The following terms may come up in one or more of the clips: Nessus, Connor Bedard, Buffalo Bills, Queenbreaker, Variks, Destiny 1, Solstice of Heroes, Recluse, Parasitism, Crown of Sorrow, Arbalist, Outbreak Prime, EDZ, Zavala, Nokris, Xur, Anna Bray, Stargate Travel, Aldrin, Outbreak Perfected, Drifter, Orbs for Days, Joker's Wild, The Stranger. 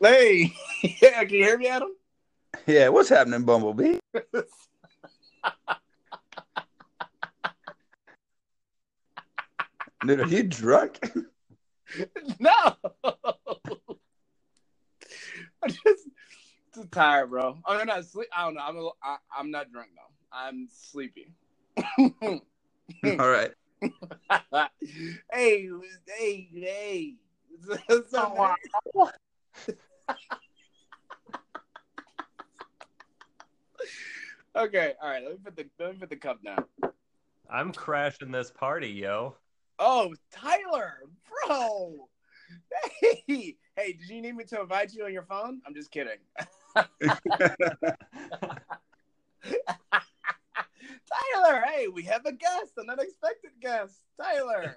Hey, yeah, can you hear me, Adam? Yeah, what's happening, Bumblebee? Dude, are you drunk? No. I'm just tired, bro. I'm not sleep. I don't know. I'm not drunk though. I'm sleepy. All right. Hey. So okay, all right. Let me put the cup down. I'm crashing this party, yo. Oh, Tyler, bro. Hey, did you need me to invite you on your phone? I'm just kidding. Tyler, hey, we have a guest, an unexpected guest. Tyler.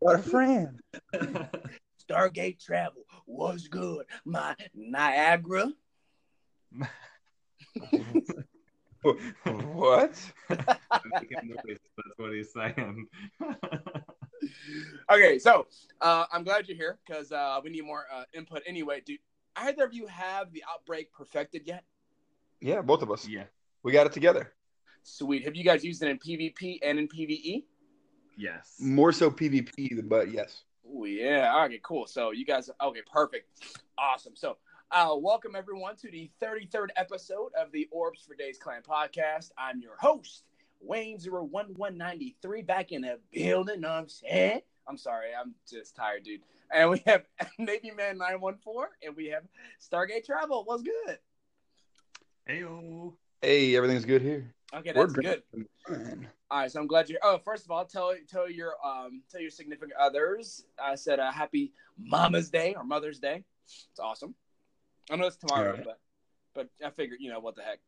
What a friend. Stargate Travel was good. My Niagara. What? I'm making noise. That's what he's saying. Okay, so I'm glad you're here because we need more input anyway. Do either of you have the Outbreak Perfected yet? Yeah, both of us. Yeah. We got it together. Sweet. Have you guys used it in PvP and in PvE? Yes. More so PvP, but yes. Oh, yeah. All right, cool. So you guys, okay, perfect. Awesome. So welcome, everyone, to the 33rd episode of the Orbs for Days Clan podcast. I'm your host, Wayne01193, back in the building. Know what I'm saying? I'm sorry. I'm just tired, dude. And we have Navy Man 914, and we have Stargate Travel. What's good? Heyo. Hey, everything's good here. Okay, that's good. All right, so I'm glad you're. Oh, first of all, tell your significant others. I said happy Mama's Day or Mother's Day. It's awesome. I know it's tomorrow, right. but I figured, you know, what the heck.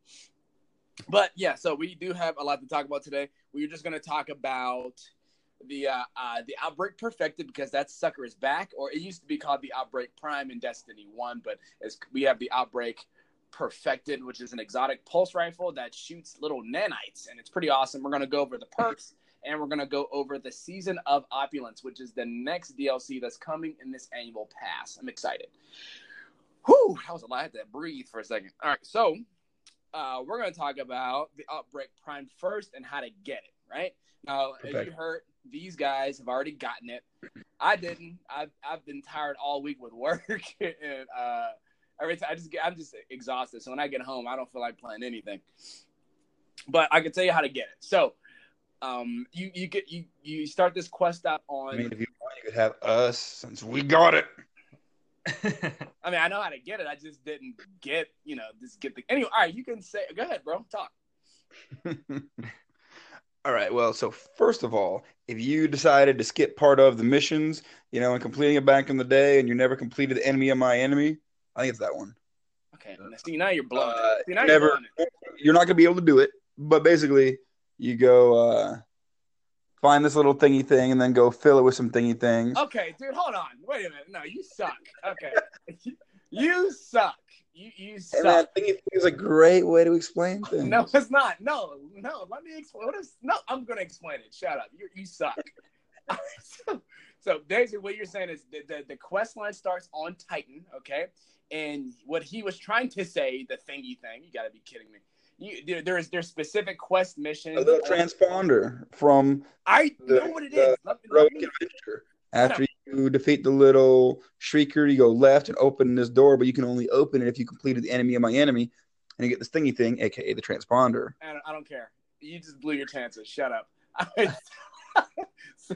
But, yeah, so we do have a lot to talk about today. We're just going to talk about the Outbreak Perfected because that sucker is back. Or it used to be called the Outbreak Prime in Destiny 1, but we have the Outbreak Perfected, which is an exotic pulse rifle that shoots little nanites. And it's pretty awesome. We're going to go over the perks, and we're going to go over the Season of Opulence, which is the next DLC that's coming in this annual pass. I'm excited. Whew, that was a lot. I had to breathe for a second. All right, so we're going to talk about the Outbreak Prime first and how to get it, right? Now, as you heard, these guys have already gotten it. I didn't. I've been tired all week with work. And every time I'm just exhausted. So when I get home, I don't feel like playing anything. But I can tell you how to get it. So you start this quest out on. I mean, if you want, you could have us since we got it. I mean, I know how to get it. I just didn't get, you know, anyway, all right, you can say, go ahead, bro, talk. All right, well, so first of all, if you decided to skip part of the missions, you know, and completing it back in the day and you never completed the enemy of my enemy, I think it's that one. Okay, see, now you're blowing it. See, now you're not going to be able to do it, but basically you go find this little thingy thing and then go fill it with some thingy things. Okay, dude, hold on. Wait a minute. No, you suck. Okay. You suck. You suck. And that thingy thing is a great way to explain things. No, it's not. No. Let me explain. I'm going to explain it. Shut up. You suck. So basically what you're saying is the quest line starts on Titan, okay? And what he was trying to say, the thingy thing, you got to be kidding me. There's specific quest missions. A little transponder from I know what it is. Rogue Adventure. After you defeat the little shrieker, you go left and open this door, but you can only open it if you completed the enemy of my enemy, and you get this thingy thing, aka the transponder. I don't care. You just blew your chances. Shut up. So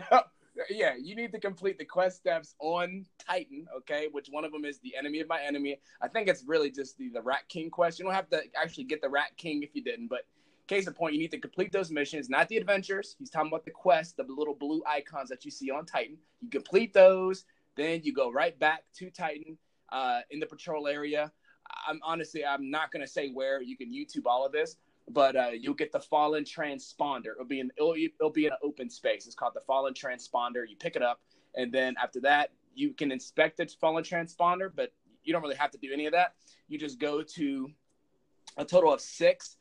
yeah, you need to complete the quest steps on Titan, okay? Which one of them is the enemy of my enemy. I think it's really just the Rat King quest. You don't have to actually get the Rat King if you didn't, but case in point, you need to complete those missions, not the adventures. He's talking about the quest, the little blue icons that you see on Titan. You complete those, then you go right back to Titan in the patrol area. I'm not going to say where. You can YouTube all of this. But you'll get the Fallen Transponder. It'll be in an open space. It's called the Fallen Transponder. You pick it up, and then after that, you can inspect the Fallen Transponder, but you don't really have to do any of that. You just go to a total of 6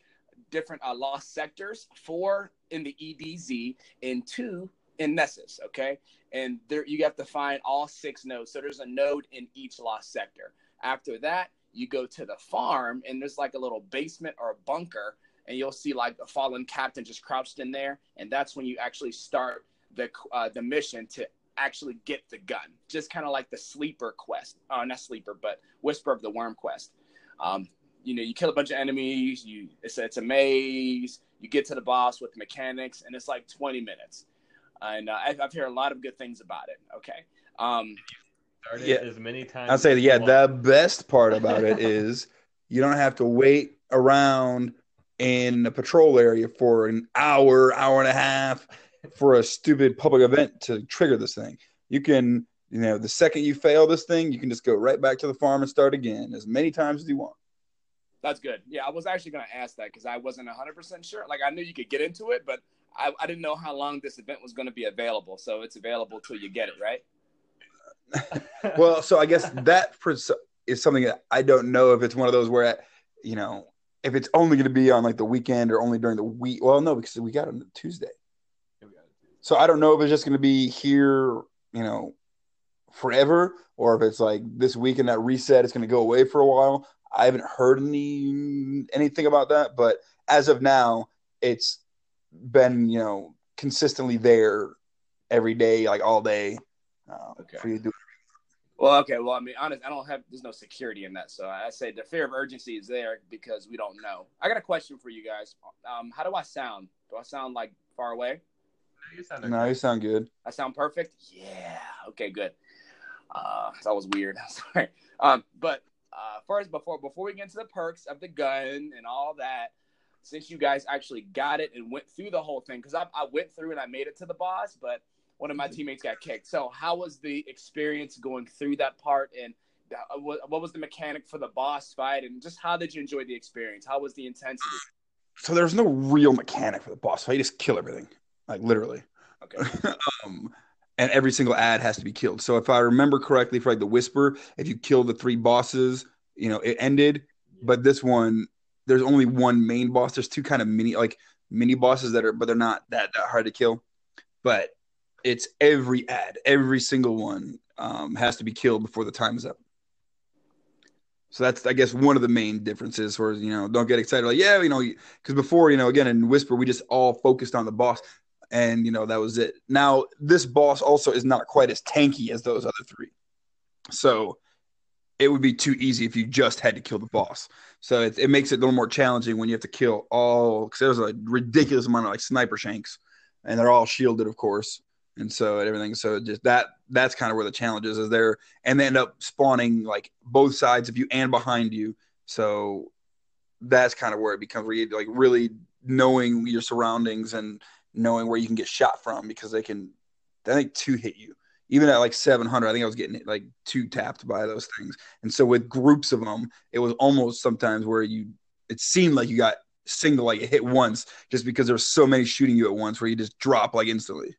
different lost sectors, 4 in the EDZ and 2 in Nessus, okay? And there you have to find all 6 nodes. So there's a node in each lost sector. After that, you go to the farm, and there's like a little basement or a bunker, and you'll see like a fallen captain just crouched in there, and that's when you actually start the mission to actually get the gun. Just kind of like the sleeper quest. Not sleeper, but Whisper of the Worm quest. You kill a bunch of enemies. It's a maze. You get to the boss with the mechanics, and it's like 20 minutes. And I've heard a lot of good things about it. Okay. As many times I'll say, the best part about it is you don't have to wait around in the patrol area for an hour, hour and a half for a stupid public event to trigger this thing. You can, the second you fail this thing, you can just go right back to the farm and start again as many times as you want. That's good. Yeah, I was actually going to ask that because I wasn't 100% sure. Like, I knew you could get into it, but I didn't know how long this event was going to be available. So it's available till you get it, right? Well, so I guess that is something that I don't know if it's one of those where, if it's only going to be on like the weekend or only during the week. Well, no, because we got it on Tuesday. So I don't know if it's just going to be here, forever, or if it's like this weekend that reset is going to go away for a while. I haven't heard anything about that, but as of now, it's been, consistently there every day, like all day. Okay. For you to do it. Well, okay. Well, I mean, honestly, there's no security in that. So I say the fear of urgency is there because we don't know. I got a question for you guys. How do I sound? Do I sound like far away? You sound good. I sound perfect? Yeah. Okay, good. That was weird. Sorry. But first, before we get into the perks of the gun and all that, since you guys actually got it and went through the whole thing, because I went through and I made it to the boss, but one of my teammates got kicked. So how was the experience going through that part, and what was the mechanic for the boss fight, and just how did you enjoy the experience? How was the intensity? So there's no real mechanic for the boss fight. You just kill everything, like literally. Okay. And every single ad has to be killed. So if I remember correctly, for like the Whisper, if you kill the three bosses, it ended. But this one, there's only one main boss. There's two kind of mini bosses but they're not that hard to kill. But it's every ad, every single one has to be killed before the time is up. So that's, I guess, one of the main differences where, don't get excited. Like, because before, again, in Whisper, we just all focused on the boss. And, that was it. Now, this boss also is not quite as tanky as those other three. So it would be too easy if you just had to kill the boss. So it makes it a little more challenging when you have to kill all – because there's a ridiculous amount of, like, sniper shanks. And they're all shielded, of course. And so everything. So just that's kind of where the challenge is there. And they end up spawning, like, both sides of you and behind you. So that's kind of where it becomes – like, really knowing your surroundings and – knowing where you can get shot from, because they can, I think, two hit you. Even at like 700, I think I was getting like two tapped by those things. And so with groups of them, it was almost sometimes where it seemed like you got single, like it hit once, just because there were so many shooting you at once where you just drop like instantly.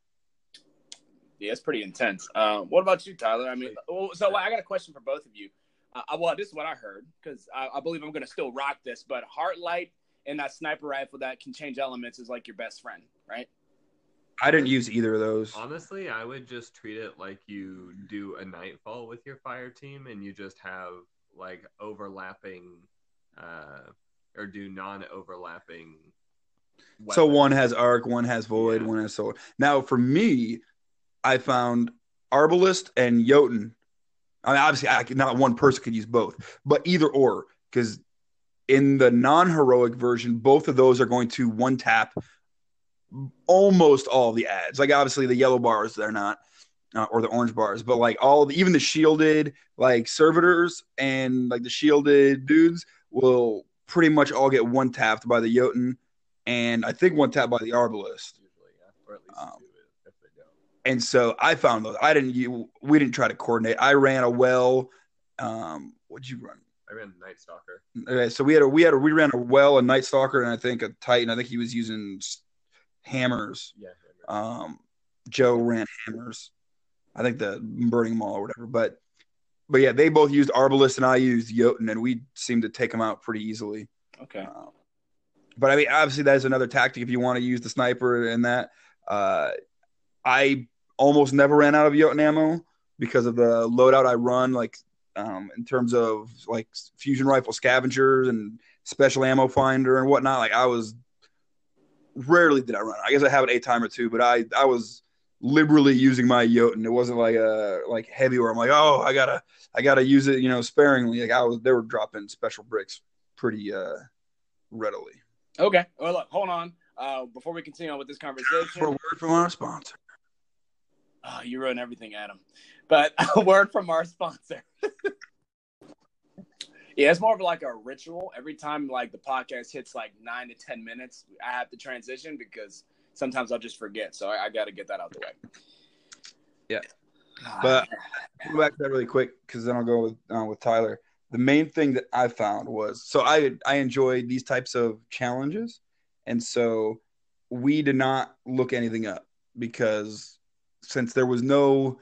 Yeah, it's pretty intense. What about you, Tyler? I mean, so I got a question for both of you. This is what I heard, because I believe I'm going to still rock this, but Heartlight and that sniper rifle that can change elements is like your best friend, right? I didn't use either of those. Honestly, I would just treat it like you do a Nightfall with your fire team, and you just have like overlapping or do non-overlapping weapons. So one has Arc, one has Void, one has Solar. Now for me, I found Arbalist and Jotun. I mean, obviously, not one person could use both, but either or, because in the non-heroic version, both of those are going to one-tap almost all the ads. Like, obviously, the yellow bars, they're not, or the orange bars. But, like, even the shielded, like, servitors and, like, the shielded dudes will pretty much all get one-tapped by the Jotun, and I think one-tapped by the Arbalist. Usually, yeah. Or at least two if they don't. And so I found those. We didn't try to coordinate. I ran a what'd you run? I ran a Night Stalker. Okay, so we ran a Night Stalker, and I think a Titan. I think he was using hammers. Yeah. Joe ran hammers. I think the Burning Maul or whatever. But yeah, they both used Arbalist, and I used Jotun, and we seemed to take them out pretty easily. Okay. But I mean, obviously, that is another tactic if you want to use the sniper and that. I almost never ran out of Jotun ammo because of the loadout I run. Like, in terms of like fusion rifle scavengers and special ammo finder and whatnot. Like I was rarely did I run. I guess I have an 8 time or two, but I was liberally using my Jotun. It wasn't like a like heavy where I'm like, oh, I gotta use it, you know, sparingly. Like they were dropping special bricks pretty readily. Okay. Well, look, hold on. Before we continue on with this conversation, for a word from our sponsor. Oh, you ruined everything, Adam. But a word from our sponsor. Yeah, it's more of like a ritual. Every time like the podcast hits like 9 to 10 minutes, I have to transition because sometimes I'll just forget. So I got to get that out the way. Yeah. But go back to that really quick because then I'll go with Tyler. The main thing that I found was, so I enjoyed these types of challenges. And so we did not look anything up because since there was no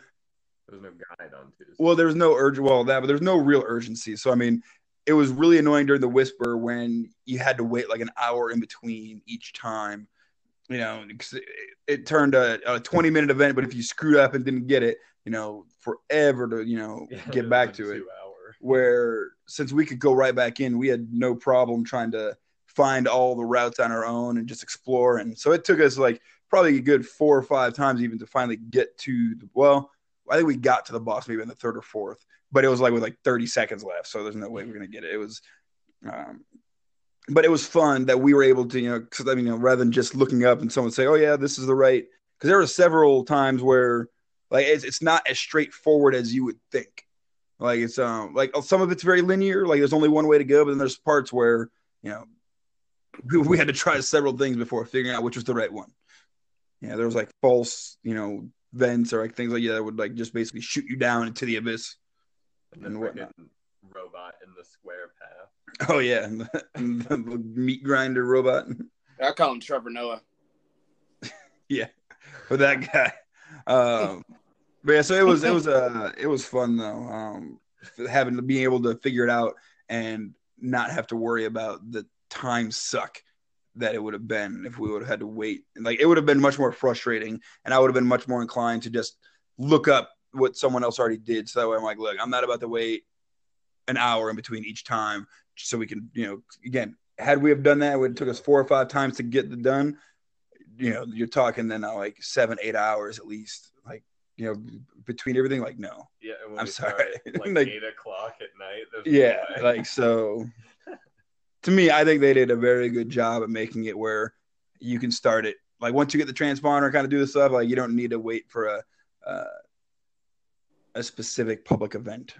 guide on Tuesday. Well, there was no but there's no real urgency. So, I mean, it was really annoying during the Whisper when you had to wait like an hour in between each time, you know, because it turned a 20-minute event, but if you screwed up and didn't get it, you know, forever to, you know, get back like to it. Where since we could go right back in, we had no problem trying to find all the routes on our own and just explore. And so it took us like probably a good 4 or 5 times even to finally get to the, well, I think we got to the boss maybe in the 3rd or 4th, but it was like with like 30 seconds left. So there's no way we're going to get it. It was, but it was fun that we were able to, you know, cause I mean, you know, rather than just looking up and someone say, oh yeah, this is the right. Cause there were several times where like, it's not as straightforward as you would think. Like it's like some of it's very linear. Like there's only one way to go, but then there's parts where, you know, we had to try several things before figuring out which was the right one. Yeah, there was like false, you know, vents or like things like that would like just basically shoot you down into the abyss. And whatnot. Robot in the square path. Oh yeah, the meat grinder robot. I call him Trevor Noah. Yeah, but that guy. But yeah, so it was fun though, being able to figure it out and not have to worry about the time suck that it would have been if we would have had to wait. Like it would have been much more frustrating, and I would have been much more inclined to just look up what someone else already did. So that way I'm like, look, I'm not about to wait an hour in between each time, so we can, you know, again, had we have done that, it would have took us 4 or 5 times to get it done. You know, you're talking then like 7-8 hours at least. Like, you know, between everything, like, no. Yeah, and when I'm sorry. At, like, 8 o'clock at night. Yeah, like, so to me, I think they did a very good job of making it where you can start it. Like, once you get the transponder and kind of do this stuff, like, you don't need to wait for a specific public event.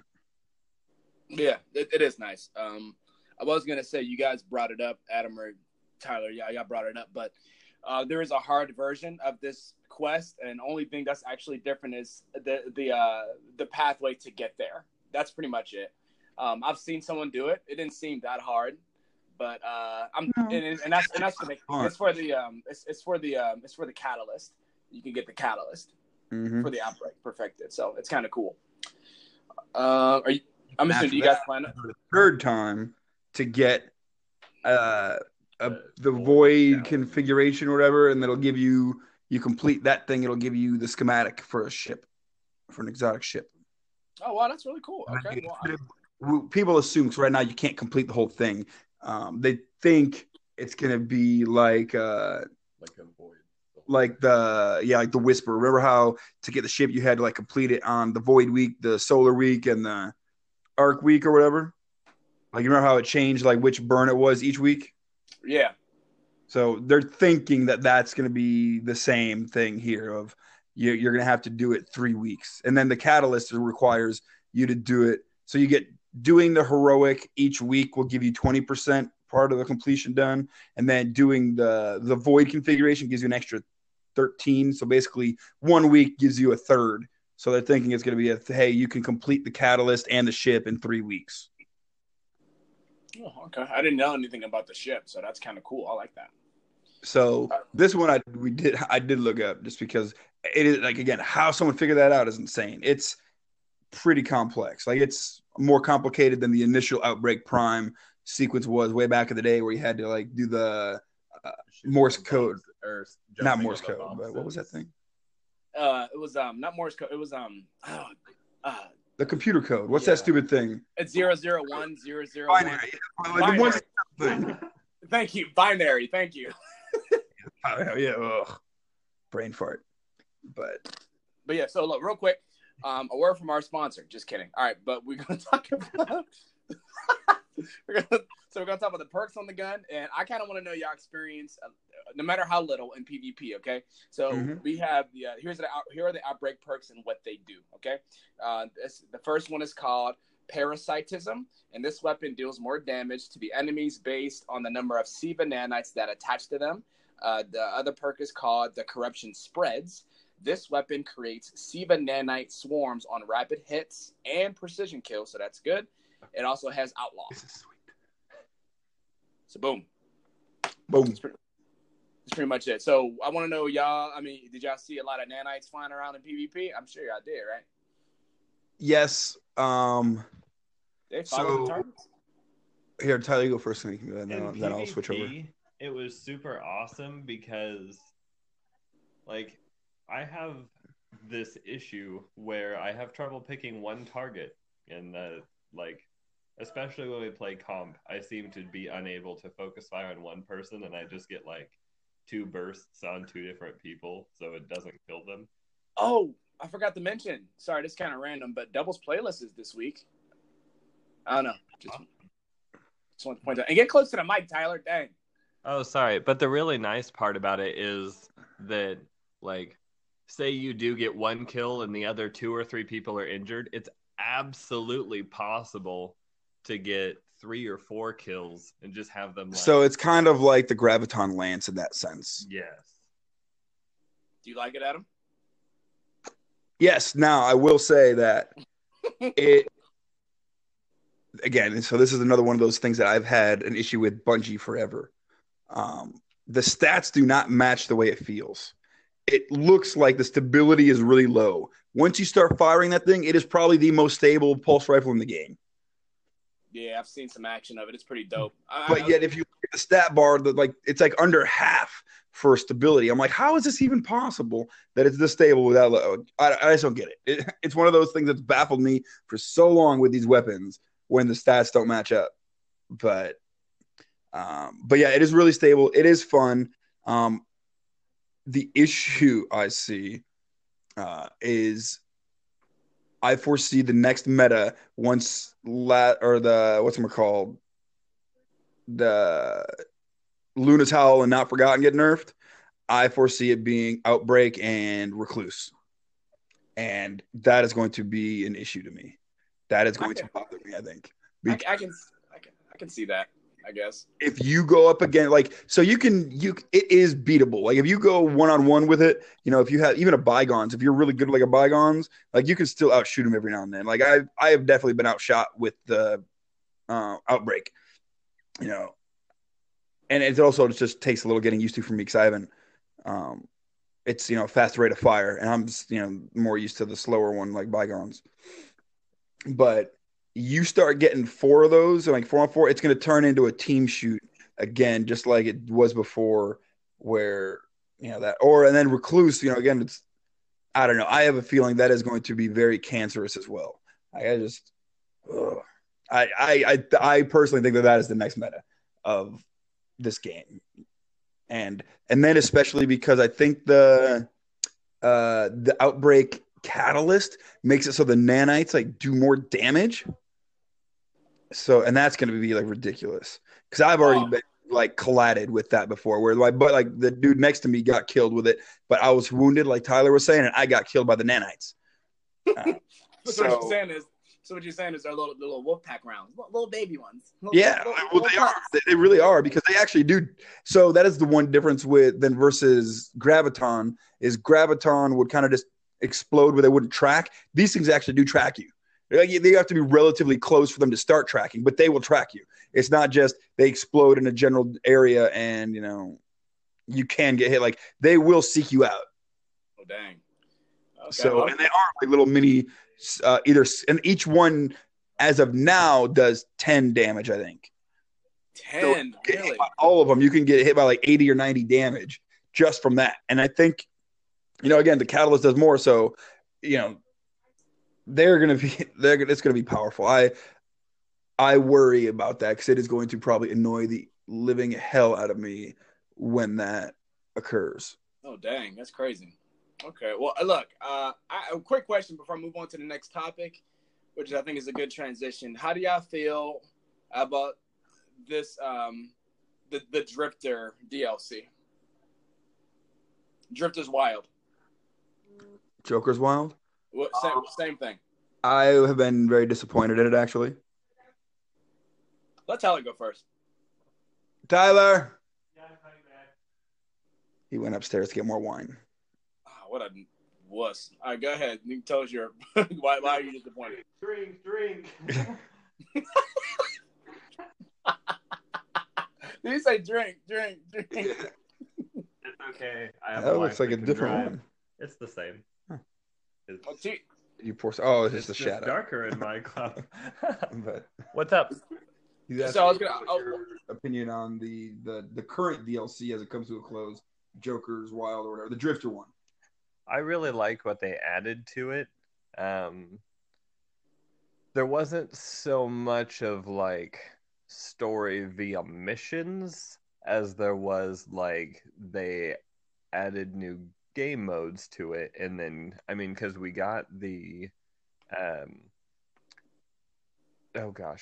Yeah, it is nice. I was going to say, you guys brought it up, Adam or Tyler, yeah, y'all brought it up, but there is a hard version of this quest, and only thing that's actually different is the pathway to get there. That's pretty much it. I've seen someone do it. It didn't seem that hard, but it's for the catalyst. You can get the catalyst for the Outbreak Perfected, so it's kind of cool. I'm assuming you guys plan it for the 3rd time to get the void configuration or whatever, and that'll give you. You complete that thing, it'll give you the schematic for a ship, for an exotic ship. Oh, wow, that's really cool. Okay. Wow. People assume, because right now you can't complete the whole thing. They think it's going to be like the Whisper. Remember how to get the ship, you had to like complete it on the Void Week, the Solar Week, and the Arc Week or whatever? Like, you remember how it changed like which burn it was each week? Yeah. So they're thinking that that's going to be the same thing here of you're going to have to do it 3 weeks. And then the catalyst requires you to do it. So you get doing the heroic each week will give you 20% part of the completion done. And then doing the void configuration gives you an extra 13. So basically 1 week gives you a 3rd. So they're thinking it's going to be, hey, you can complete the catalyst and the ship in 3 weeks. Oh, okay. I didn't know anything about the ship, so that's kind of cool. I like that. So this one I did look up just because it is like, again, how someone figured that out is insane. It's pretty complex. Like it's more complicated than the initial Outbreak Prime sequence was way back in the day, where you had to like do the Morse code or not Morse code, but what was that thing? It was not Morse code. It was The computer code. What's that stupid thing? It's 001 001. Binary. Binary. Binary. Thank you. Binary. Thank you. Oh, yeah. Ugh. Brain fart. But yeah. So look, real quick. A word from our sponsor. Just kidding. All right, but we're gonna talk about. we're gonna talk about the perks on the gun, and I kind of want to know y'all experience, no matter how little, in PvP. Okay, so we have the here are the outbreak perks and what they do. Okay, the first one is called Parasitism, and this weapon deals more damage to the enemies based on the number of SIVA nanites that attach to them. The other perk is called the Corruption Spreads. This weapon creates SIVA nanite swarms on rapid hits and precision kills, so that's good. It also has Outlaw. This is sweet. So boom. Boom. That's pretty much it. So I want to know, y'all, I mean, did y'all see a lot of nanites flying around in PvP? I'm sure y'all did, right? Yes. They follow the targets. Here, Tyler, you go first, and then I'll switch over. It was super awesome because, like, I have this issue where I have trouble picking one target, and especially when we play comp, I seem to be unable to focus fire on one person, and I just get like two bursts on two different people, so it doesn't kill them. Oh, I forgot to mention. Sorry, this is kind of random, but Doubles playlist is this week. I don't know. Just want to point out. And get close to the mic, Tyler. Dang. Oh, sorry. But the really nice part about it is that, like, say you do get one kill and the other two or three people are injured, it's absolutely possible to get three or four kills and just have them. Like, so it's kind of like the Graviton Lance in that sense. Yes. Do you like it, Adam? Yes. Now I will say that it again. So this is another one of those things that I've had an issue with Bungie forever. The stats do not match the way it feels. It looks like the stability is really low. Once you start firing that thing, it is probably the most stable pulse rifle in the game. Yeah, I've seen some action of it. It's pretty dope. But yet, if you look at the stat bar, it's like under half for stability. I'm like, how is this even possible that it's this stable without low? I just don't get it. It's one of those things that's baffled me for so long with these weapons when the stats don't match up. But yeah, it is really stable. It is fun. The issue I see is I foresee the next meta once the Luna's Howl and Not Forgotten get nerfed. I foresee it being Outbreak and Recluse, and that is going to be an issue to me. That is going to bother me, I think. I can see that. I guess if you go up again, it is beatable. Like if you go one-on-one with it, you know, if you have even a Bygones, if you're really good, like a Bygones, like you can still outshoot him every now and then. Like I have definitely been outshot with the Outbreak, you know, and it also just takes a little getting used to for me. Cause I haven't, it's, you know, fast rate of fire, and I'm just, you know, more used to the slower one, like Bygones, but you start getting four of those, and like 4-on-4, it's going to turn into a team shoot again, just like it was before, where, you know, that, or, and then Recluse, you know, again, it's, I don't know. I have a feeling that is going to be very cancerous as well. I personally think that is the next meta of this game. And then especially because I think the Outbreak Catalyst makes it so the nanites like do more damage. So, and that's going to be like ridiculous, because I've already been like collided with that before, where like the dude next to me got killed with it, but I was wounded, like Tyler was saying, and I got killed by the nanites. So what you're saying is they're little wolf pack rounds, little baby ones. They really are, because they actually do. So that is the one difference versus Graviton is Graviton would kind of just explode where they wouldn't track. These things actually do track you. They have to be relatively close for them to start tracking, but they will track you. It's not just they explode in a general area and, you know, you can get hit. Like, they will seek you out. Oh, dang. Okay, so, and they are like little mini, and each one as of now does 10 damage, I think. 10? So really? All of them. You can get hit by like 80 or 90 damage just from that. And I think, you know, again, the Catalyst does more, so, you know, It's going to be powerful. I worry about that because it is going to probably annoy the living hell out of me when that occurs. Oh, dang. That's crazy. Okay. Well, look, a quick question before I move on to the next topic, which I think is a good transition. How do y'all feel about this, the Drifter DLC? Drifter's Wild. Joker's Wild? Well, same thing. I have been very disappointed in it, actually. Let Tyler go first. Tyler! He went upstairs to get more wine. Oh, what a wuss. All right, go ahead. You can tell us why are you disappointed. Drink. Did you say drink? It's okay. That looks like a different one. It's the same. Huh. It's just the shadow. It's darker in my club. But what's up? So I was gonna your opinion on the current DLC as it comes to a close, Joker's Wild or whatever, the Drifter one. I really like what they added to it. There wasn't so much of like story via missions as there was like they added new game modes to it, and then because we got the Gambit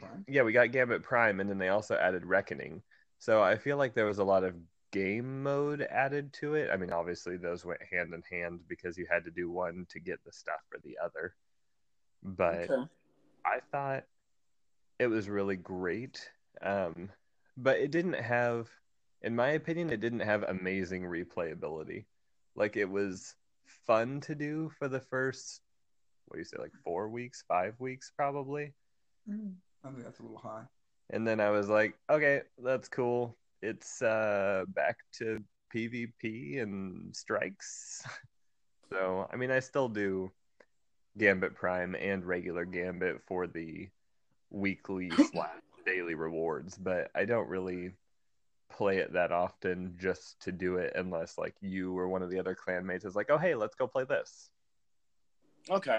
Prime? Yeah, we got Gambit Prime, and then they also added Reckoning. So I feel like there was a lot of game mode added to it. Obviously those went hand in hand because you had to do one to get the stuff for the other. But okay. I thought it was really great. But it didn't have, in my opinion, amazing replayability. Like, it was fun to do for the first, 5 weeks probably. I think that's a little high. And then I was like, okay, that's cool. It's back to PvP and strikes. So, I still do Gambit Prime and regular Gambit for the weekly /daily rewards, but I don't really play it that often just to do it unless, like, you or one of the other clanmates is like, oh, hey, let's go play this. Okay.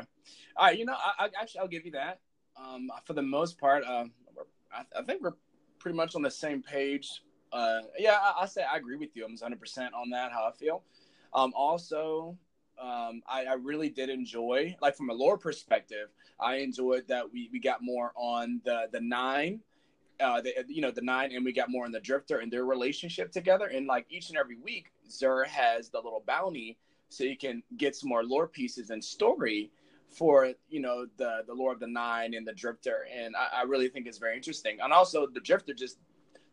All right, I'll give you that. For the most part, I think we're pretty much on the same page. I say I agree with you. I'm 100% on that, how I feel. I really did enjoy, like, from a lore perspective, I enjoyed that we got more on the Nine, the Nine, and we got more on the Drifter and their relationship together. And, like, each and every week, Xur has the little bounty, so you can get some more lore pieces and story for, the lore of the Nine and the Drifter. And I really think it's very interesting. And also, the Drifter just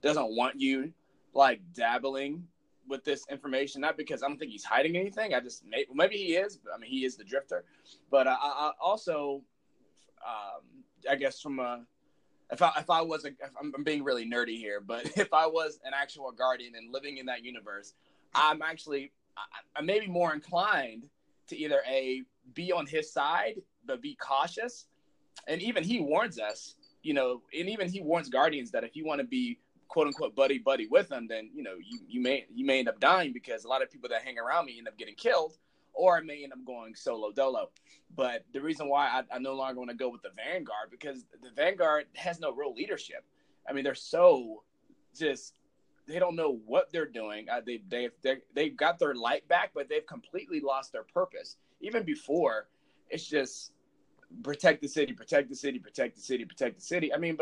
doesn't want you, like, dabbling with this information. Not because I don't think he's hiding anything. Maybe he is. But, he is the Drifter. But I also, I guess from a... I'm being really nerdy here, but if I was an actual Guardian and living in that universe, I'm actually... I may be more inclined to either be on his side, but be cautious. And even he warns us, and even he warns Guardians that if you want to be quote unquote buddy with them, then you may end up dying, because a lot of people that hang around me end up getting killed, or I may end up going solo dolo. But the reason why I no longer want to go with the Vanguard, because the Vanguard has no real leadership. They're so just. They don't know what they're doing. They've got their light back, but they've completely lost their purpose. Even before, it's just protect the city. But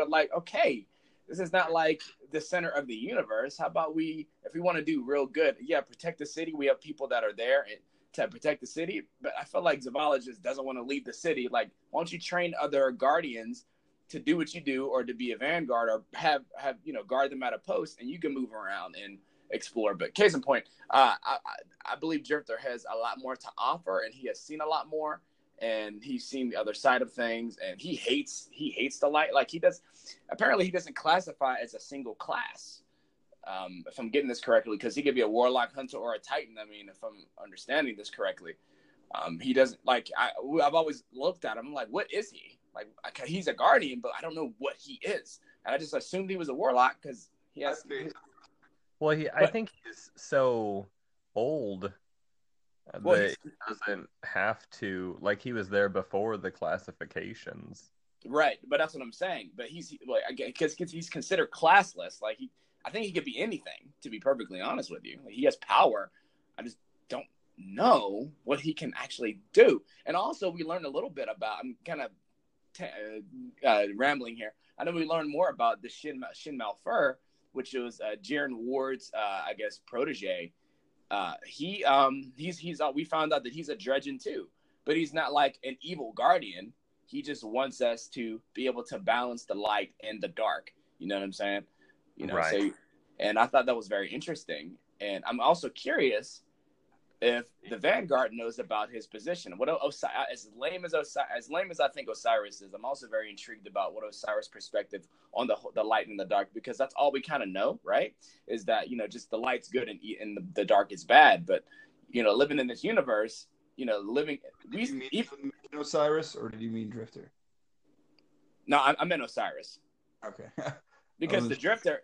like, okay, this is not like the center of the universe. How about if we want to do real good, protect the city. We have people that are there to protect the city. But I feel like Zavala just doesn't want to leave the city. Like, why don't you train other Guardians to do what you do, or to be a Vanguard, or have guard them at a post, and you can move around and explore. But case in point, I believe Drifter has a lot more to offer, and he has seen a lot more, and he's seen the other side of things, and he hates the light. Like, he does. Apparently, he doesn't classify as a single class, if I'm getting this correctly, because he could be a Warlock, Hunter, or a Titan. If I'm understanding this correctly, he doesn't like. I've always looked at him like, what is he? Like, he's a Guardian, but I don't know what he is. And I just assumed he was a Warlock because he has... I think he's so old Well, that he doesn't have to, like, he was there before the classifications. Right, but that's what I'm saying. But he's like, because he's considered classless. Like, I think he could be anything. To be perfectly honest with you, like, he has power. I just don't know what he can actually do. And also, we learned a little bit about. I'm kind of rambling here. I know we learned more about the Shin Malfur, which was Jiren Ward's, I guess, protege. We found out that he's a Dredgen too, but he's not like an evil guardian. He just wants us to be able to balance the light and the dark. You know what I'm saying? You know, right. So, and I thought that was very interesting. And I'm also curious if the Vanguard knows about his position. What as lame as I think Osiris is, I'm also very intrigued about what Osiris' perspective on the light and the dark, because that's all we kind of know, right? Is that, you know, just the light's good and the dark is bad. But, you know, living in this universe, you know, Did you mean Osiris, or did you mean Drifter? No, I meant Osiris. Okay. Because the Drifter,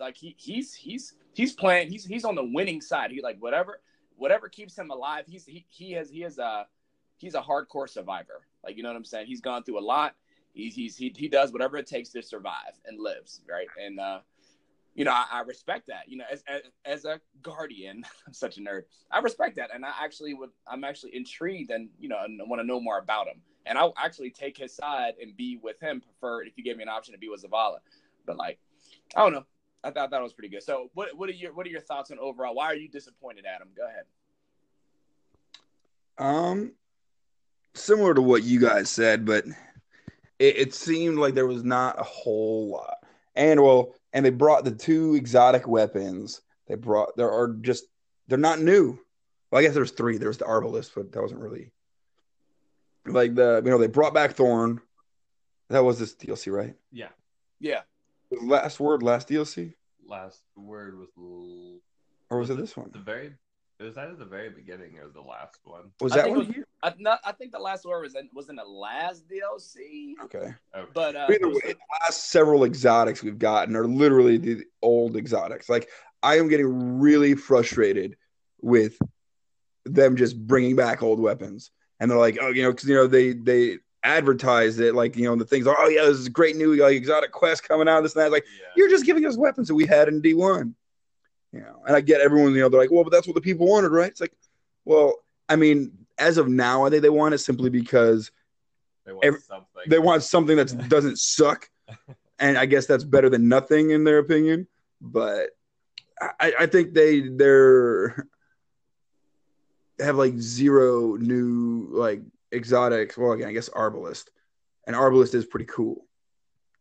like he's playing. He's on the winning side. He like whatever keeps him alive. He's a hardcore survivor. Like, you know what I'm saying. He's gone through a lot. He does whatever it takes to survive and lives, right. And you know, I respect that. You know, as a guardian, I'm such a nerd. I respect that, and I'm actually intrigued, and you know, and want to know more about him. And I'll actually take his side and be with him. Preferred if you gave me an option to be with Zavala, but like, I don't know. I thought that was pretty good. So, what are your thoughts on overall? Why are you disappointed, Adam? Go ahead. Similar to what you guys said, but it seemed like there was not a whole lot. And they brought the two exotic weapons. They're not new. Well, I guess there's three. There's the Arbalist, but that wasn't really. Like, they brought back Thorn. That was this DLC, right? Yeah. Yeah. Last Word, last DLC? Last Word was... Or was it this one? It was either the very beginning or the last one. Was that one here? I think the Last Word was in the last DLC. Okay. But either way, the last several exotics we've gotten are literally the old exotics. Like, I am getting really frustrated with them just bringing back old weapons. And they're like, oh, you know, because, you know, they advertise it, like, you know, the things, like, oh, yeah, this is a great new, like, exotic quest coming out, this and that. Like, yeah. You're just giving us weapons that we had in D1. You know, and I get everyone, you know, they're like, well, but that's what the people wanted, right? It's like, well, I mean, as of now, I think they want it simply because they want something that doesn't suck. And I guess that's better than nothing in their opinion. But I think they're... have like zero new like exotics. Well, again, I guess Arbalist, and Arbalist is pretty cool,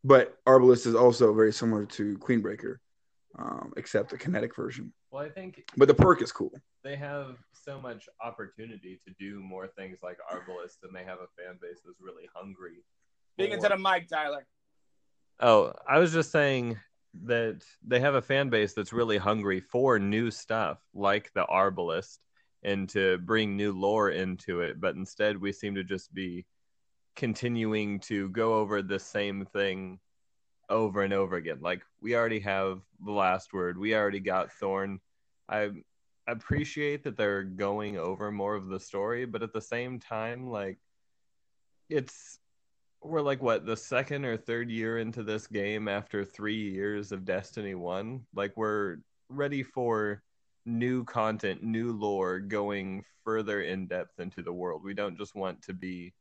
but Arbalist is also very similar to Queenbreaker, except a kinetic version. Well, I think, but the perk is cool. They have so much opportunity to do more things like Arbalist, and they have a fan base that's really hungry. Speaking to the mic, Tyler. Oh, I was just saying that they have a fan base that's really hungry for new stuff, like the Arbalist, and to bring new lore into it. But instead, we seem to just be continuing to go over the same thing over and over again. Like, we already have the Last Word. We already got Thorn. I appreciate that they're going over more of the story, but at the same time, like, we're like, what, the second or third year into this game after 3 years of Destiny 1? Like, we're ready for new content, new lore, going further in depth into the world. We don't just want to be,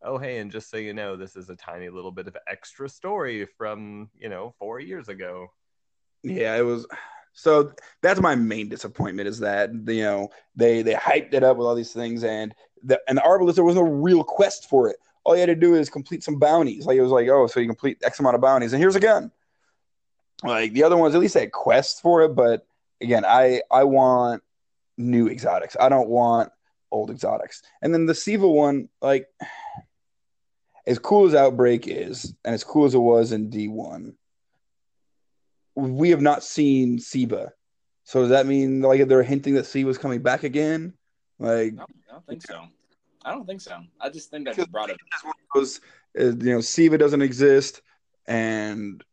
oh, hey, and just so you know, this is a tiny little bit of extra story from, you know, 4 years ago. Yeah, it was. So that's my main disappointment, is that, you know, they hyped it up with all these things, and the Arbalist, there was no real quest for it. All you had to do is complete some bounties. Like, it was like, oh, so you complete X amount of bounties, and here's a gun. Like, the other ones, at least they had quests for it, but again, I want new exotics. I don't want old exotics. And then the SIVA one, like, as cool as Outbreak is, and as cool as it was in D1, we have not seen SIVA. So does that mean, like, they're hinting that SIVA is coming back again? Like, I don't think so. I just think that brought it. You know, SIVA doesn't exist, and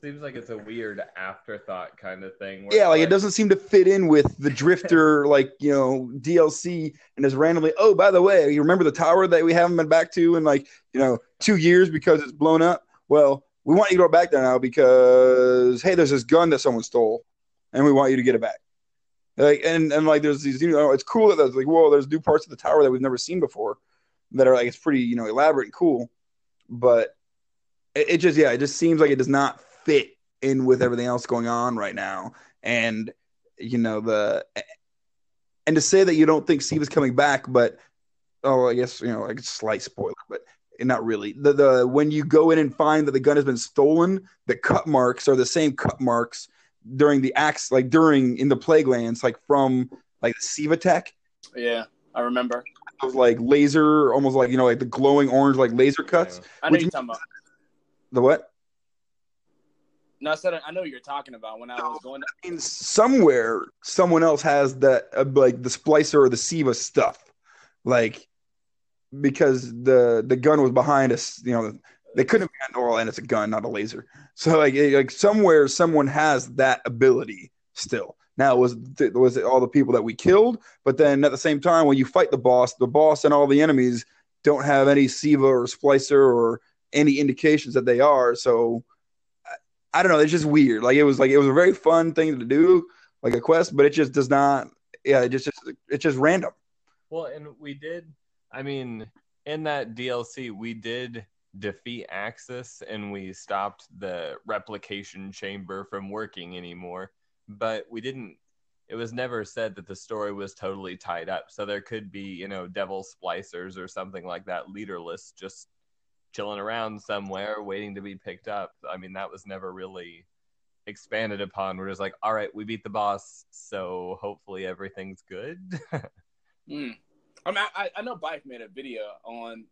Seems like it's a weird afterthought kind of thing. Where yeah, like it doesn't seem to fit in with the Drifter, like, you know, DLC, and just randomly, oh, by the way, you remember the tower that we haven't been back to in, like, you know, 2 years because it's blown up? Well, we want you to go back there now because, hey, there's this gun that someone stole, and we want you to get it back. Like, and like, there's these, you know, it's cool that there's, like, whoa, there's new parts of the tower that we've never seen before that are, like, it's pretty, you know, elaborate and cool, but it just, yeah, it just seems like it does not fit in with everything else going on right now. And, you know, and to say that you don't think SIVA's coming back, but, oh, I guess, you know, like a slight spoiler, but not really. The when you go in and find that the gun has been stolen, the cut marks are the same cut marks during the acts, like in the plague lands, like from like the SIVA tech. Yeah, I remember. It was like laser, almost like, you know, like the glowing orange, like laser cuts. Yeah. I know you're talking about. The what? No, I said I know what you're talking about. When I was going to... somewhere, someone else has that, like the splicer or the SIVA stuff, like because the gun was behind us. You know, they couldn't have been oil, and it's a gun, not a laser. So like somewhere, someone has that ability still. Now, was it all the people that we killed? But then at the same time, when you fight the boss and all the enemies don't have any SIVA or splicer or any indications that they are. So I don't know. It's just weird. Like it was a very fun thing to do, like a quest, but it just does not. Yeah, it's just random. Well, and we did. I mean, in that DLC, we did defeat Axis, and we stopped the replication chamber from working anymore. But we didn't. It was never said that the story was totally tied up. So there could be, you know, devil splicers or something like that, leaderless, just chilling around somewhere waiting to be picked up. I mean, that was never really expanded upon. We're just like, all right, we beat the boss, so hopefully everything's good. I mean, I know Byke made a video on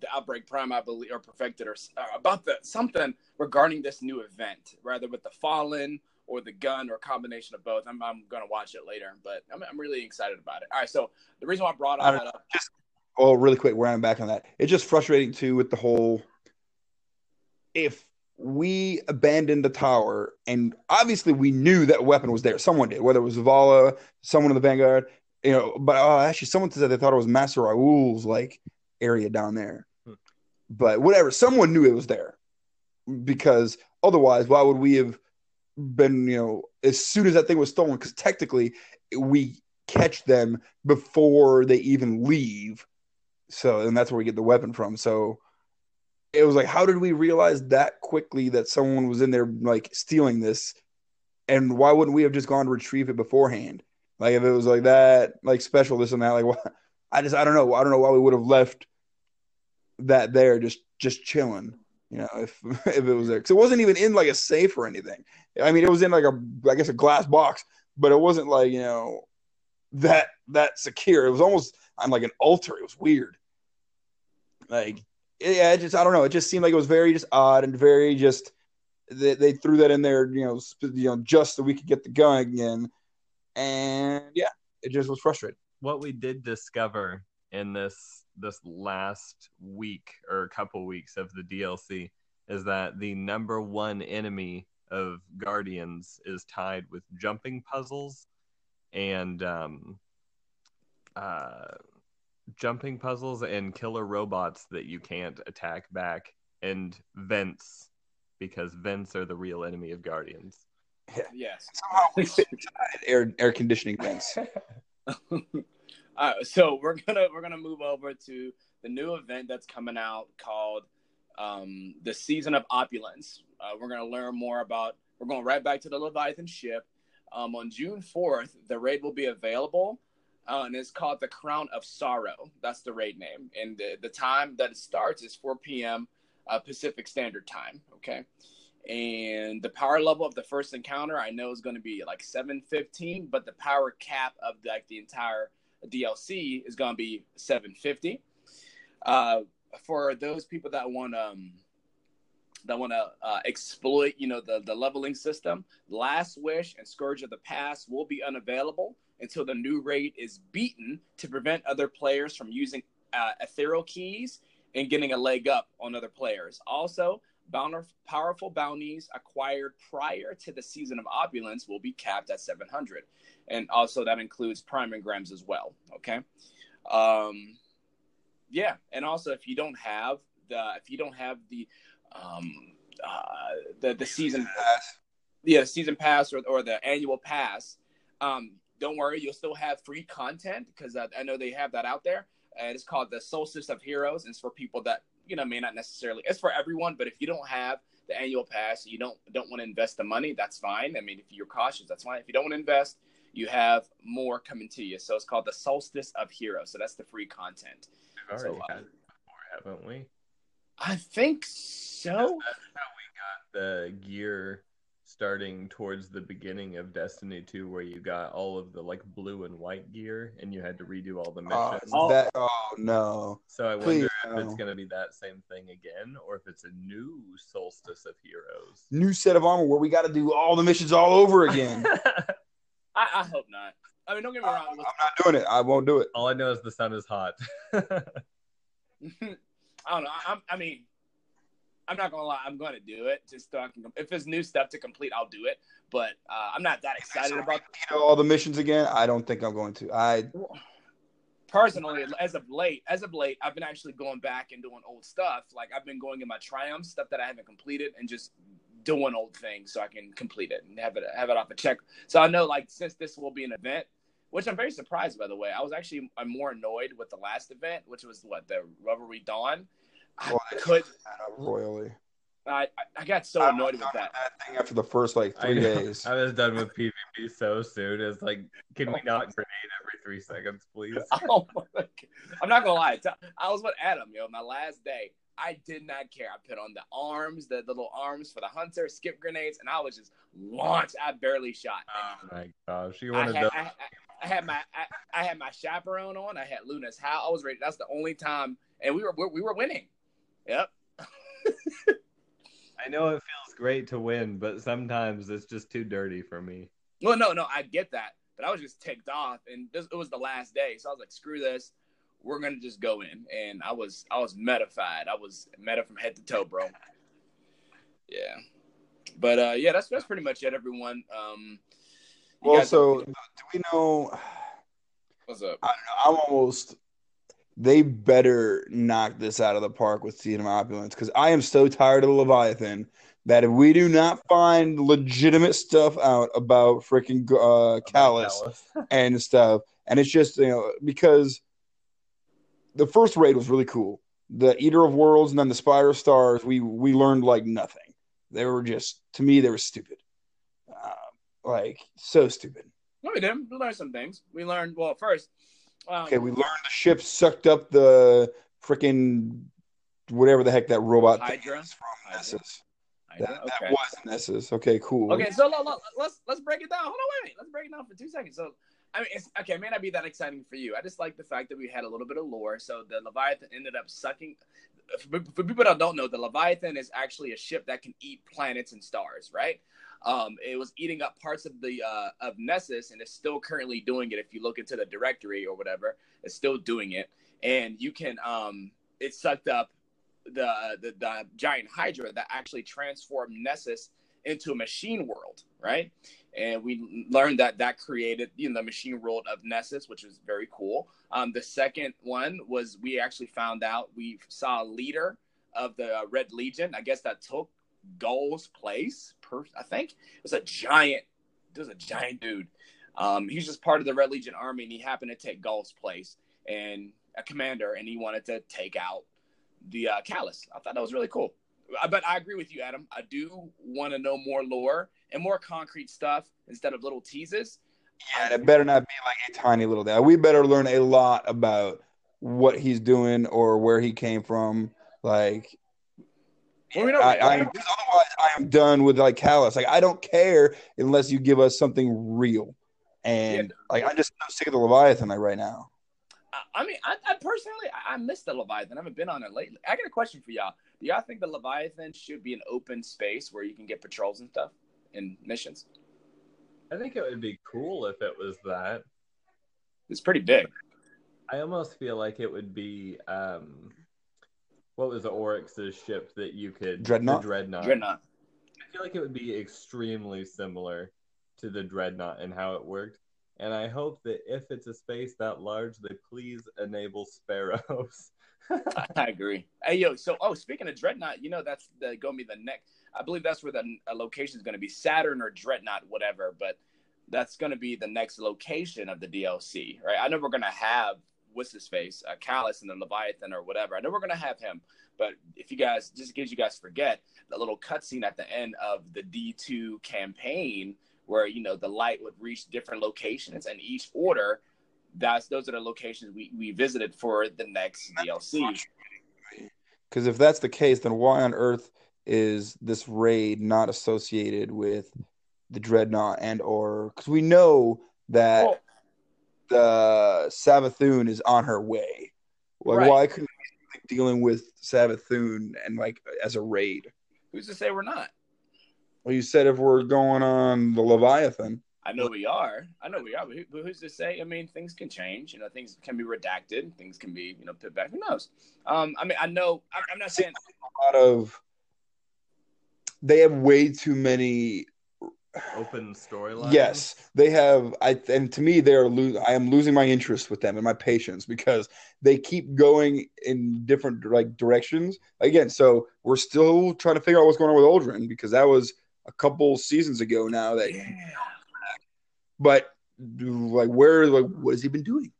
the Outbreak Prime, I believe, or Perfected, or about something regarding this new event, rather with the Fallen or the gun or a combination of both. I'm going to watch it later, but I'm really excited about it. All right, so the reason why I brought all that up... Oh, really quick, where I'm back on that. It's just frustrating, too, with the whole, if we abandoned the tower, and obviously we knew that weapon was there. Someone did, whether it was Zavala, someone in the Vanguard, you know, but actually someone said they thought it was Master Raul's, like, area down there. But whatever, someone knew it was there, because otherwise, why would we have been, you know, as soon as that thing was stolen, because technically we catch them before they even leave. So, and that's where we get the weapon from. So it was like, how did we realize that quickly that someone was in there, like, stealing this? And why wouldn't we have just gone to retrieve it beforehand? Like, if it was like that, like, special, this and that, like, well, I don't know. I don't know why we would have left that there just chilling, you know, if it was there. Because it wasn't even in, like, a safe or anything. I mean, it was in, like, I guess a glass box, but it wasn't, like, you know, that secure. It was almost on, like, an altar. It was weird. Like, yeah, it just, I don't know. It just seemed like it was very just odd and very just, they threw that in there, you know, just so we could get the gun again. And yeah, it just was frustrating. What we did discover in this last week or couple weeks of the DLC is that the number one enemy of Guardians is tied with jumping puzzles and jumping puzzles and killer robots that you can't attack back, and vents, because vents are the real enemy of Guardians. Yeah. Yes. Somehow we fit inside air conditioning vents. So we're gonna move over to the new event that's coming out called the Season of Opulence. We're gonna learn more about. We're going right back to the Leviathan ship. On June 4th, the raid will be available, and it's called the Crown of Sorrow. That's the raid name. And the time that it starts is 4 p.m. Pacific Standard Time, okay? And the power level of the first encounter, I know, is going to be like 715, but the power cap of, like, the entire DLC is going to be 750. For those people that want to... exploit, you know, the leveling system, Last Wish and Scourge of the Past will be unavailable until the new raid is beaten to prevent other players from using ethereal keys and getting a leg up on other players. Also, powerful bounties acquired prior to the Season of Opulence will be capped at 700. And also that includes Primegrams as well, okay? Yeah, and also if you don't have the season pass. Yeah, season pass or the annual pass, don't worry, you'll still have free content because I know they have that out there. It's called the Solstice of Heroes. It's for people that, you know, may not necessarily, it's for everyone, but if you don't have the annual pass, you don't want to invest the money, that's fine. I mean, if you're cautious, that's fine. If you don't want to invest, you have more coming to you. So it's called the Solstice of Heroes. So that's the free content. We've already got it before, haven't we? I think so. That's how we got the gear starting towards the beginning of Destiny 2, where you got all of the like blue and white gear, and you had to redo all the missions. Oh no! So I wonder if it's going to be that same thing again, or if it's a new Solstice of Heroes, new set of armor where we got to do all the missions all over again. I hope not. I mean, don't get me wrong. I'm not doing it. I won't do it. All I know is the sun is hot. I don't know. I'm not gonna lie. I'm gonna do it. Just talking. If there's new stuff to complete, I'll do it. But I'm not that excited about all the missions again. I don't think I'm going to. I personally, as of late, I've been actually going back and doing old stuff. Like I've been going in my triumphs, stuff that I haven't completed, and just doing old things so I can complete it and have it off the check. So I know, like, since this will be an event, which I'm very surprised, by the way. I was actually more annoyed with the last event, which was the Revelry Dawn. I got so annoyed with that thing after the first like 3 days. I was done with PvP so soon. It's like, can we not grenade every 3 seconds, please? Oh my God. I'm not gonna lie. I was with Adam, my last day. I did not care. I put on the arms, the little arms for the hunter, skip grenades, and I was just launched. I barely shot. Oh my gosh! You wanted to? I had my chaperone on. I had Luna's Howl. I was ready. That's the only time, and we were winning. Yep. I know it feels great to win, but sometimes it's just too dirty for me. Well, no, I get that, but I was just ticked off, and it was the last day, so I was like, screw this. We're gonna just go in, and I was metified. I was meta from head to toe, bro. Yeah, but yeah, that's pretty much it, everyone. Do we know? What's up? I don't know. They better knock this out of the park with Season of Opulence, because I am so tired of the Leviathan that if we do not find legitimate stuff out about freaking Calus and stuff, and it's just because. The first raid was really cool. The Eater of Worlds and then the Spire of Stars, we learned like nothing. They were just, to me, they were stupid. So stupid. No, we didn't. We learned some things. We learned, well, first. We learned the ship sucked up the freaking whatever the heck that robot Hydra. Thing is from Nessus. That was Nessus. Okay, cool. Okay, so let's break it down. Hold on, wait. Let's break it down for 2 seconds. So. I mean, it may not be that exciting for you. I just like the fact that we had a little bit of lore. So the Leviathan ended up sucking. For people that don't know, the Leviathan is actually a ship that can eat planets and stars, right? It was eating up parts of the of Nessus, and it's still currently doing it. If you look into the directory or whatever, it's still doing it. And you can it sucked up the giant Hydra that actually transformed Nessus into a machine world, right? And we learned that created the machine world of Nessus, which was very cool. The second one was we actually found out we saw a leader of the Red Legion. I guess that took Goal's place. I think it was a giant. There was a giant dude. He was just part of the Red Legion army, and he happened to take Goal's place and a commander, and he wanted to take out the Calus. I thought that was really cool. But I agree with you, Adam. I do want to know more lore and more concrete stuff instead of little teases. Yeah, it better not be like a tiny little thing. We better learn a lot about what he's doing or where he came from. Like, otherwise, I am done with like Calus. Like, I don't care unless you give us something real. And I'm just so sick of the Leviathan like right now. I mean, I personally, I miss the Leviathan. I haven't been on it lately. I got a question for y'all. Do y'all think the Leviathan should be an open space where you can get patrols and stuff and missions? I think it would be cool if it was that. It's pretty big. I almost feel like it would be what was the Oryx's ship that you could... Dreadnought. I feel like it would be extremely similar to the Dreadnought and how it worked. And I hope that if it's a space that large, they please enable sparrows. I agree. Hey, yo, so, speaking of Dreadnought, you know, that's going to be the next... I believe that's where the location is going to be, Saturn or Dreadnought, whatever, but that's going to be the next location of the DLC, right? I know we're going to have, what's his face, Calus and then Leviathan or whatever. I know we're going to have him, but if you guys, just in case you guys forget, the little cutscene at the end of the D2 campaign where, you know, the light would reach different locations and each order, those are the locations we visited for the next DLC. Because if that's the case, then why on earth is this raid not associated with the Dreadnought and or... Because we know that the Savathun is on her way. Like, right. Why couldn't we be dealing with Savathun and, like, as a raid? Who's to say we're not? Well, you said if we're going on the Leviathan. I know we are. But who's to say? I mean, things can change. You know, things can be redacted. Things can be, you know, put back. Who knows? I mean, I know... I'm not saying... A lot of... They have way too many open storylines. Yes, they have. And to me, I am losing my interest with them and my patience because they keep going in different directions again. So we're still trying to figure out what's going on with Aldrin because that was a couple seasons ago now. But what has he been doing?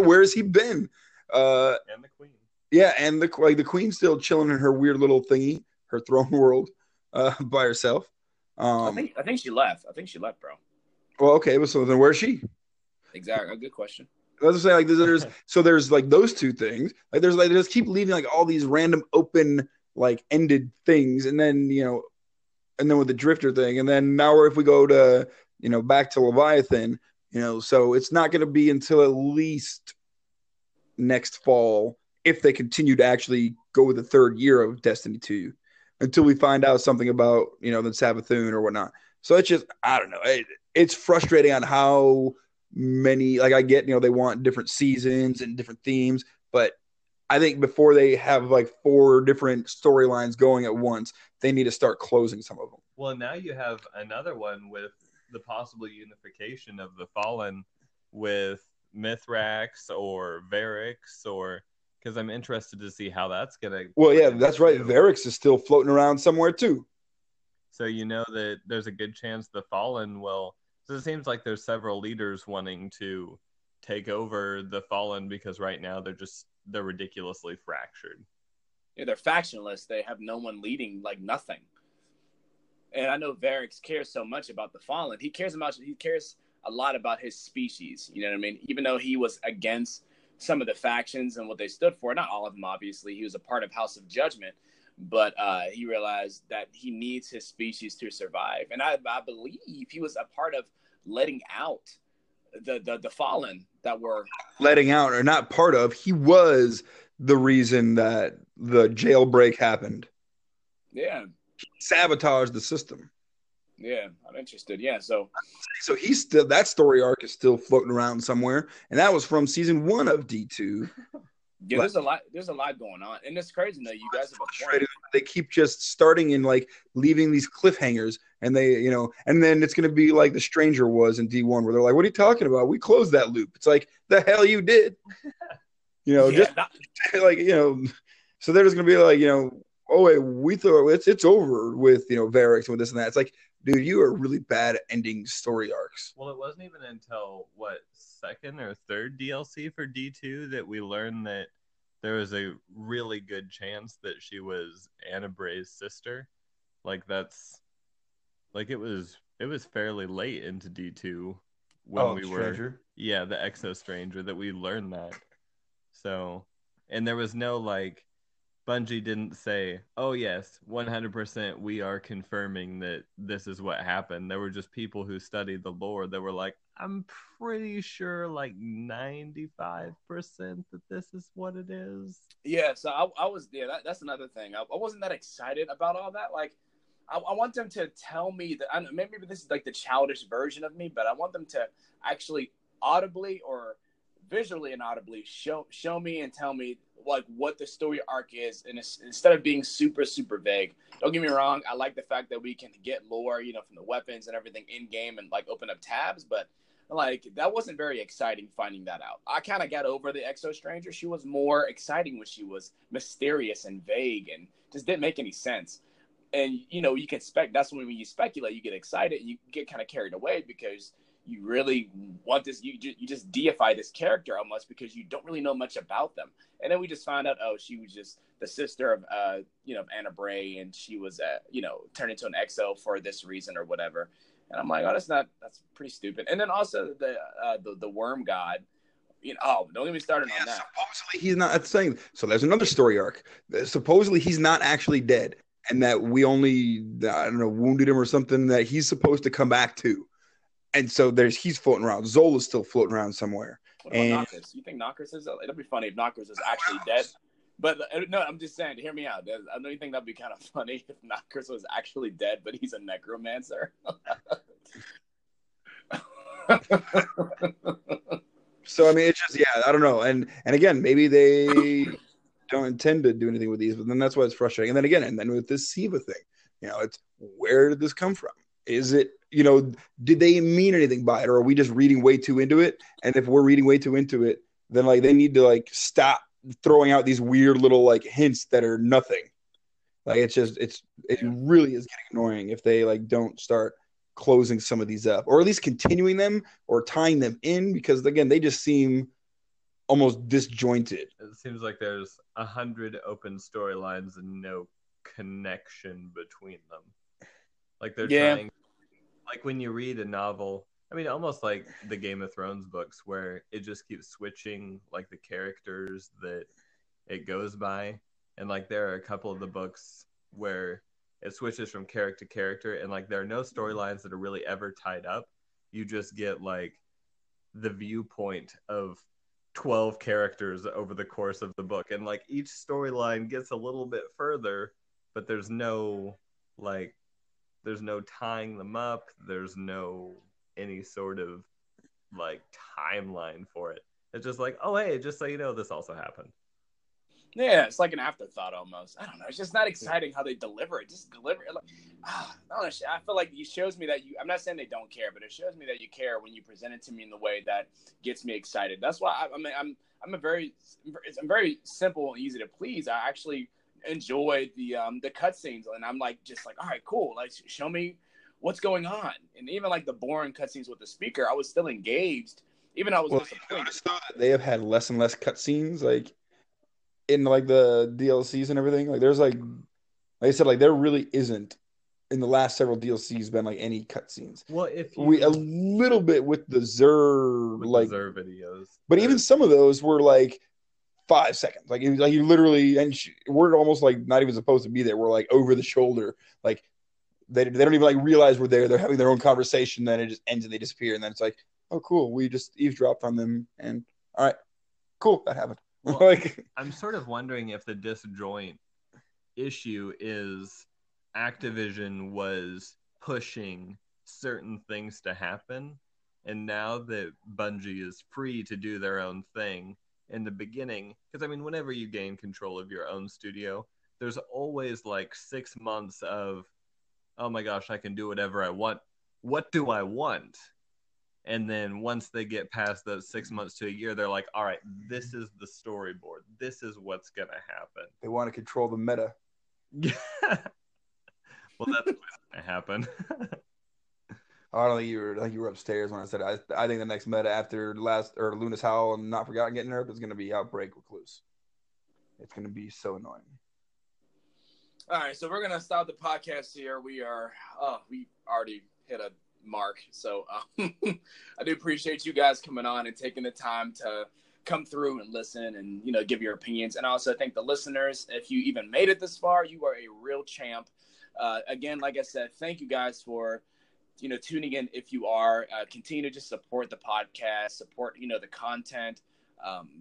Where has he been? And the queen. Yeah, and the queen's still chilling in her weird little thingy, her throne world. By herself. I think she left. Bro. Well, okay. Well, so then where's she? Exactly. Good question. Let's just say there's those two things. They just keep leaving all these random open ended things, and then with the Drifter thing, and then now if we go to back to Leviathan, so it's not going to be until at least next fall if they continue to actually go with the third year of Destiny 2. Until we find out something about, the Savathun or whatnot. So it's just, I don't know. It's frustrating on how many, I get, they want different seasons and different themes. But I think before they have, 4 different storylines going at once, they need to start closing some of them. Well, now you have another one with the possible unification of the Fallen with Mithrax or Variks or... Because I'm interested to see how that's going to... Well, yeah, that's right. Variks is still floating around somewhere, too. So you know that there's a good chance the Fallen will... So it seems like there's several leaders wanting to take over the Fallen because right now they're ridiculously fractured. Yeah, they're factionless. They have no one leading, nothing. And I know Variks cares so much about the Fallen. He cares a lot about his species. You know what I mean? Even though he was against... some of the factions and what they stood for, not all of them, obviously. He was a part of House of Judgment, but he realized that he needs his species to survive. And I believe he was a part of letting out the Fallen that were... Letting out or not part of. He was the reason that the jailbreak happened. Yeah. He sabotaged the system. Yeah, I'm interested. Yeah, so he's still, that story arc is still floating around somewhere, and that was from season 1 of D2. Yeah, there's a lot going on, and it's crazy that you guys have a point. They keep just starting and leaving these cliffhangers, and they and then it's gonna be like The Stranger was in D1, where they're like, "What are you talking about? We closed that loop." It's like the hell you did, So they're just gonna be "Oh wait, we thought it's over with Variks and with this and that." It's like, dude, you are really bad at ending story arcs. Well, it wasn't even until, second or third DLC for D2 that we learned that there was a really good chance that she was Anna Bray's sister. It was fairly late into D2 when the Exo Stranger that we learned that. So, and there was no Bungie didn't say, "Oh yes, 100%, we are confirming that this is what happened." There were just people who studied the lore that were like, "I'm pretty sure 95% that this is what it is." Yeah, so I was there. Yeah, that's another thing. I wasn't that excited about all that. I want them to tell me that. Maybe this is the childish version of me, but I want them to actually audibly or visually and audibly show me and tell me like what the story arc is, and instead of being super vague. Don't get me wrong, I like the fact that we can get lore, you know, from the weapons and everything in game and like open up tabs, but like that wasn't very exciting finding that out. I kind of got over the Exo Stranger. She was more exciting when she was mysterious and vague and just didn't make any sense. And you know, you can that's when you speculate, you get excited and you get kind of carried away because you really want this, you just deify this character almost because you don't really know much about them. And then we just find out, oh, she was just the sister of, you know, Anna Bray, and she was, you know, turned into an exo for this reason or whatever. And I'm like, oh, that's pretty stupid. And then also the worm god, you know, oh, don't get me started on that. Supposedly he's not, that's saying, so there's another story arc. Supposedly he's not actually dead, and that we only, I don't know, wounded him or something that he's supposed to come back to. And so he's floating around. Zola's still floating around somewhere. What about Nokris? You think Nokris is? It'd be funny if Nokris is actually dead. But no, I'm just saying. Hear me out. I know you think that'd be kind of funny if Nokris was actually dead, but he's a necromancer. So I mean, it's just I don't know. And again, maybe they don't intend to do anything with these, but then that's why it's frustrating. And then again, and then with this SIVA thing, you know, it's where did this come from? Is it, you know, did they mean anything by it, or are we just reading way too into it? And if we're reading way too into it, then like they need to like stop throwing out these weird little like hints that are nothing. Like it's just it really is getting annoying if they like don't start closing some of these up, or at least continuing them or tying them in, because again they just seem almost disjointed. It seems like there's 100 open storylines and no connection between them. Like they're trying, like when you read a novel, I mean, almost like the Game of Thrones books where it just keeps switching, like the characters that it goes by. And like there are a couple of the books where it switches from character to character, and like there are no storylines that are really ever tied up. You just get like the viewpoint of 12 characters over the course of the book. And like each storyline gets a little bit further, but there's no like, there's no tying them up. There's no any sort of like timeline for it. It's just like, oh, hey, just so you know, this also happened. Yeah, it's like an afterthought almost. I don't know. It's just not exciting how they deliver it. Just deliver it. Like, I don't know. I feel like it shows me that I'm not saying they don't care, but it shows me that you care when you present it to me in the way that gets me excited. That's why I'm very simple and easy to please. I actually enjoyed the cutscenes, and I'm like, just like, all right, cool, like show me what's going on. And even like the boring cutscenes with the speaker, I was still engaged, even though I was disappointed. They have had less and less cutscenes, like in like the DLCs and everything. Like there's like I said, like there really isn't in the last several DLCs been like any cutscenes. Well, if a little bit with the Xur videos, but even some of those were like 5 seconds. Like it was like you literally, and we're almost like not even supposed to be there. We're like over the shoulder. Like they don't even like realize we're there. They're having their own conversation. Then it just ends and they disappear. And then it's like, oh cool, we just eavesdropped on them. And all right, cool, that happened. Well, like I'm sort of wondering if the disjoint issue is Activision was pushing certain things to happen, and now that Bungie is free to do their own thing. In the beginning, because I mean, whenever you gain control of your own studio, there's always like 6 months of, oh my gosh, I can do whatever I want. What do I want? And then once they get past those 6 months to a year, they're like, all right, this is the storyboard. This is what's going to happen. They want to control the meta. Yeah. Well, that's what's going to happen. I don't think you were upstairs when I said I think the next meta after Luna's Howl and Not Forgotten getting nerfed is going to be Outbreak Recluse. It's going to be so annoying. All right, so we're going to stop the podcast here. We already hit a mark, so I do appreciate you guys coming on and taking the time to come through and listen and, you know, give your opinions. And also, I thank the listeners. If you even made it this far, you are a real champ. Again, like I said, thank you guys for, you know, tuning in. If you are, continue to just support the podcast, support, you know, the content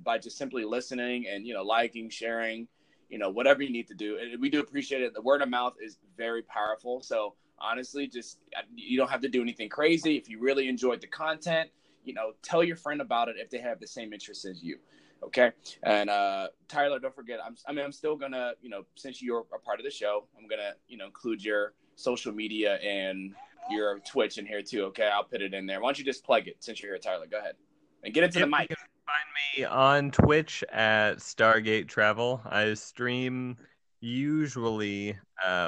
by just simply listening and, you know, liking, sharing, you know, whatever you need to do. And we do appreciate it. The word of mouth is very powerful. So honestly, just, you don't have to do anything crazy. If you really enjoyed the content, you know, tell your friend about it if they have the same interests as you. Okay. And Tyler, don't forget, I'm still going to, since you're a part of the show, I'm going to, include your social media and your Twitch in here too. Okay. I'll put it in there. Why don't you just plug it since you're here, Tyler? Go ahead and get into the mic. You can find me on Twitch at Stargate Travel. I stream usually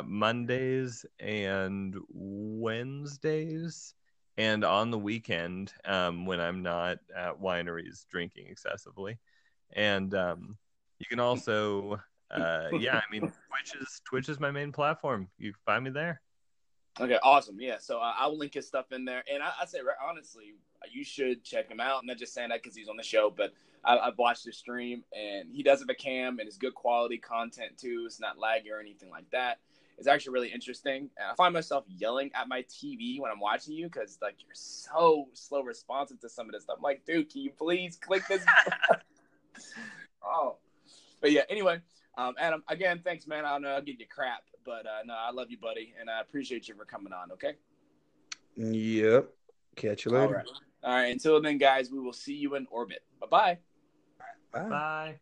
Mondays and Wednesdays. And on the weekend, when I'm not at wineries drinking excessively. And you can also, Twitch is my main platform. You can find me there. Okay, awesome. Yeah, so I will link his stuff in there. And I say, honestly, you should check him out. I'm not just saying that because he's on the show, but I've watched his stream, and he does have a cam, and it's good quality content, too. It's not laggy or anything like that. It's actually really interesting. And I find myself yelling at my TV when I'm watching you because, you're so slow responsive to some of this stuff. I'm like, dude, can you please click this? Oh. But, yeah, anyway, Adam, again, thanks, man. I don't know. I'll give you crap. But, no, I love you, buddy, and I appreciate you for coming on, okay? Yep. Catch you later. All right. Until then, guys, we will see you in orbit. Bye-bye. Bye. Bye.